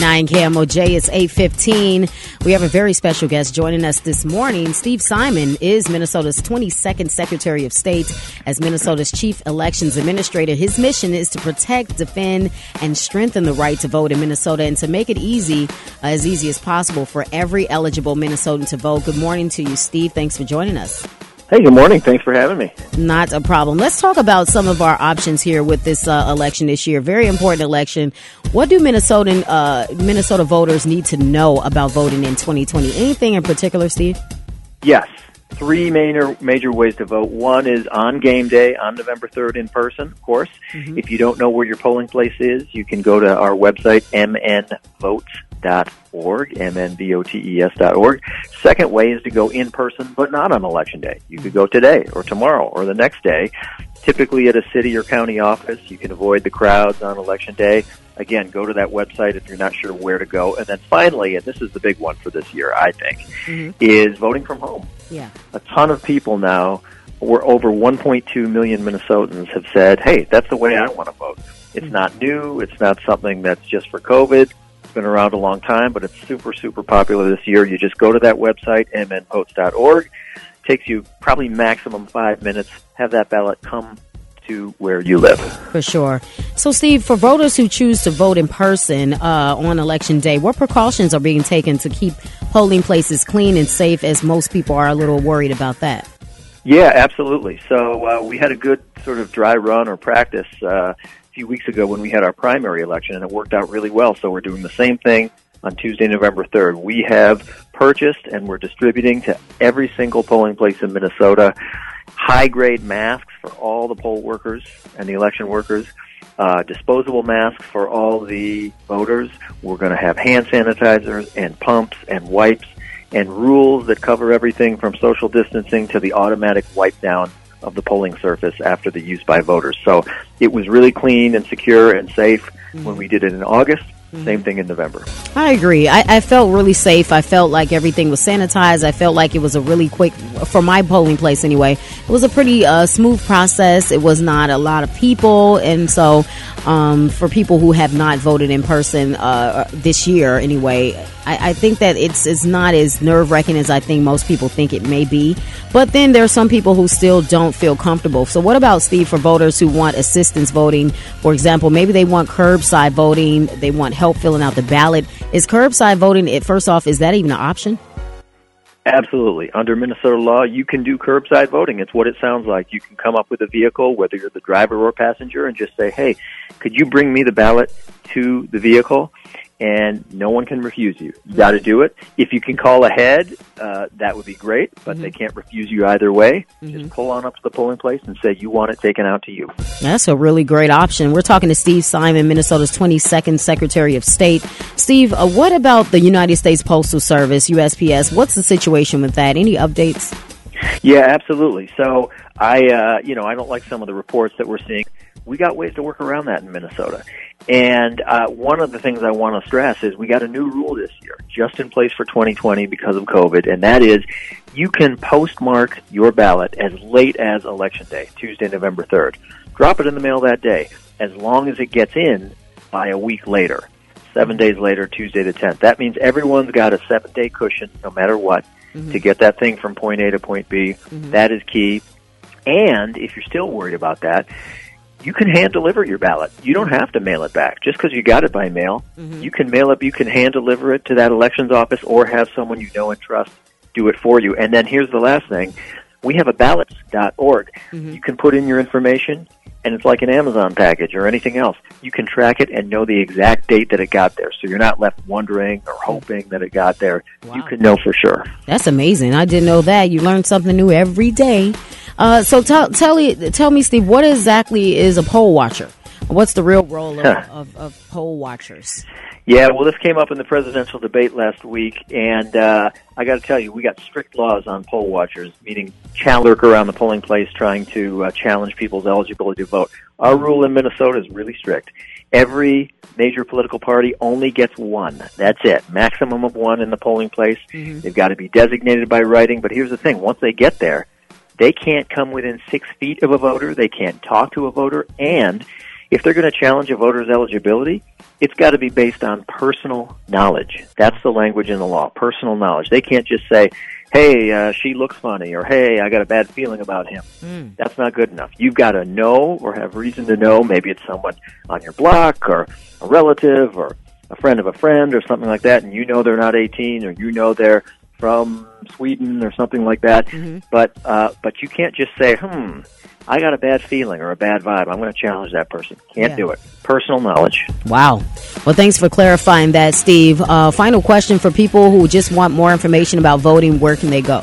99.9 KMOJ. It's 8:15. We have a very special guest joining us this morning. Steve Simon is Minnesota's 22nd Secretary of State. As Minnesota's Chief Elections Administrator, his mission is to protect, defend, and strengthen the right to vote in Minnesota and to make it as easy as possible for every eligible Minnesotan to vote. Good morning to you, Steve. Thanks for joining us. Hey, good morning. Thanks for having me. Not a problem. Let's talk about some of our options here with this election this year. Very important election. What do Minnesota voters need to know about voting in 2020? Anything in particular, Steve? Yes. Three major ways to vote. One is on game day, on November 3rd in person, of course. Mm-hmm. If you don't know where your polling place is, you can go to our website, mnvotes.org, mnvotes.org. Second way is to go in person, but not on election day. You could go today or tomorrow or the next day. Typically at a city or county office, you can avoid the crowds on election day. Again, go to that website if you're not sure where to go. And then finally, and this is the big one for this year, I think, mm-hmm. is voting from home. Yeah. A ton of people now, we're over 1.2 million Minnesotans have said, hey, that's the way I want to vote. It's mm-hmm. not new. It's not something that's just for COVID. It's been around a long time, but it's super, super popular this year. You just go to that website, mnvotes.org. Takes you probably maximum 5 minutes. Have that ballot come to where you live. For sure. So, Steve, for voters who choose to vote in person on Election Day, what precautions are being taken to keep polling places clean and safe, as most people are a little worried about that? Yeah, absolutely. So we had a good sort of dry run or practice a few weeks ago when we had our primary election, and it worked out really well. So we're doing the same thing on Tuesday, November 3rd. We have purchased and we're distributing to every single polling place in Minnesota high-grade masks for all the poll workers and the election workers, disposable masks for all the voters. We're going to have hand sanitizers and pumps and wipes and rules that cover everything from social distancing to the automatic wipe down of the polling surface after the use by voters. So it was really clean and secure and safe mm-hmm. when we did it in August. Mm-hmm. Same thing in November. I agree. I felt really safe. I felt like everything was sanitized. I felt like it was a really quick, for my polling place anyway, it was a pretty smooth process. It was not a lot of people. And so for people who have not voted in person this year anyway, I think that it's not as nerve-wracking as I think most people think it may be. But then there are some people who still don't feel comfortable. So what about, Steve, for voters who want assistance voting? For example, maybe they want curbside voting. They want help filling out the ballot. Is curbside voting, first off, is that even an option? Absolutely. Under Minnesota law, you can do curbside voting. It's what it sounds like. You can come up with a vehicle, whether you're the driver or passenger, and just say, hey, could you bring me the ballot to the vehicle? And no one can refuse you. You got to do it. If you can call ahead, that would be great, but mm-hmm. they can't refuse you either way. Mm-hmm. Just pull on up to the polling place and say you want it taken out to you. That's a really great option. We're talking to Steve Simon, Minnesota's 22nd Secretary of State. Steve, what about the United States Postal Service, USPS? What's the situation with that? Any updates? Yeah, absolutely. So I don't like some of the reports that we're seeing. We got ways to work around that in Minnesota. And one of the things I want to stress is we got a new rule this year, just in place for 2020 because of COVID, and that is you can postmark your ballot as late as Election Day, Tuesday, November 3rd. Drop it in the mail that day, as long as it gets in by a week later, 7 days later, Tuesday the 10th. That means everyone's got a 7-day cushion, no matter what, mm-hmm. to get that thing from point A to point B. Mm-hmm. That is key. And if you're still worried about that, you can hand-deliver your ballot. You don't have to mail it back. Just because you got it by mail, mm-hmm. you can mail it, you can hand-deliver it to that elections office or have someone you know and trust do it for you. And then here's the last thing. We have a ballots.org. Mm-hmm. You can put in your information, and it's like an Amazon package or anything else. You can track it and know the exact date that it got there. So you're not left wondering or hoping that it got there. Wow. You can know for sure. That's amazing. I didn't know that. You learn something new every day. So tell me, Steve, what exactly is a poll watcher? What's the real role of poll watchers? Yeah, well, this came up in the presidential debate last week, and I got to tell you, we got strict laws on poll watchers, meaning lurk around the polling place trying to challenge people's eligibility to vote. Our rule in Minnesota is really strict. Every major political party only gets one. That's it. Maximum of one in the polling place. Mm-hmm. They've got to be designated by writing, but here's the thing. Once they get there, they can't come within 6 feet of a voter. They can't talk to a voter, and If they're going to challenge a voter's eligibility, it's got to be based on personal knowledge. That's the language in the law, personal knowledge. They can't just say, hey, she looks funny, or hey, I got a bad feeling about him. That's not good enough. You've got to know or have reason to know. Maybe it's someone on your block or a relative or a friend of a friend or something like that, and you know they're not 18 or you know they're from Sweden or something like that. But you can't just say, I got a bad feeling or a bad vibe. I'm going to challenge that person. Can't do it. Personal knowledge. Wow. Well, thanks for clarifying that, Steve. Final question for people who just want more information about voting. Where can they go?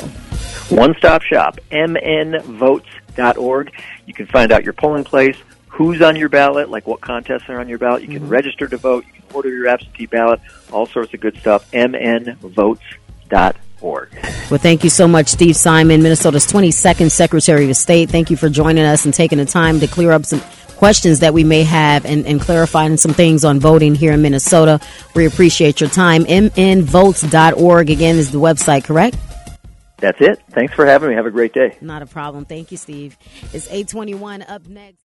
One-stop shop, mnvotes.org. You can find out your polling place, who's on your ballot, like what contests are on your ballot. You can register to vote. You can order your absentee ballot, all sorts of good stuff, mnvotes.org. Well, thank you so much, Steve Simon, Minnesota's 22nd Secretary of State. Thank you for joining us and taking the time to clear up some questions that we may have and clarifying some things on voting here in Minnesota. We appreciate your time. mnvotes.org, again, is the website, correct? That's it. Thanks for having me. Have a great day. Not a problem. Thank you, Steve. It's 8:21 up next.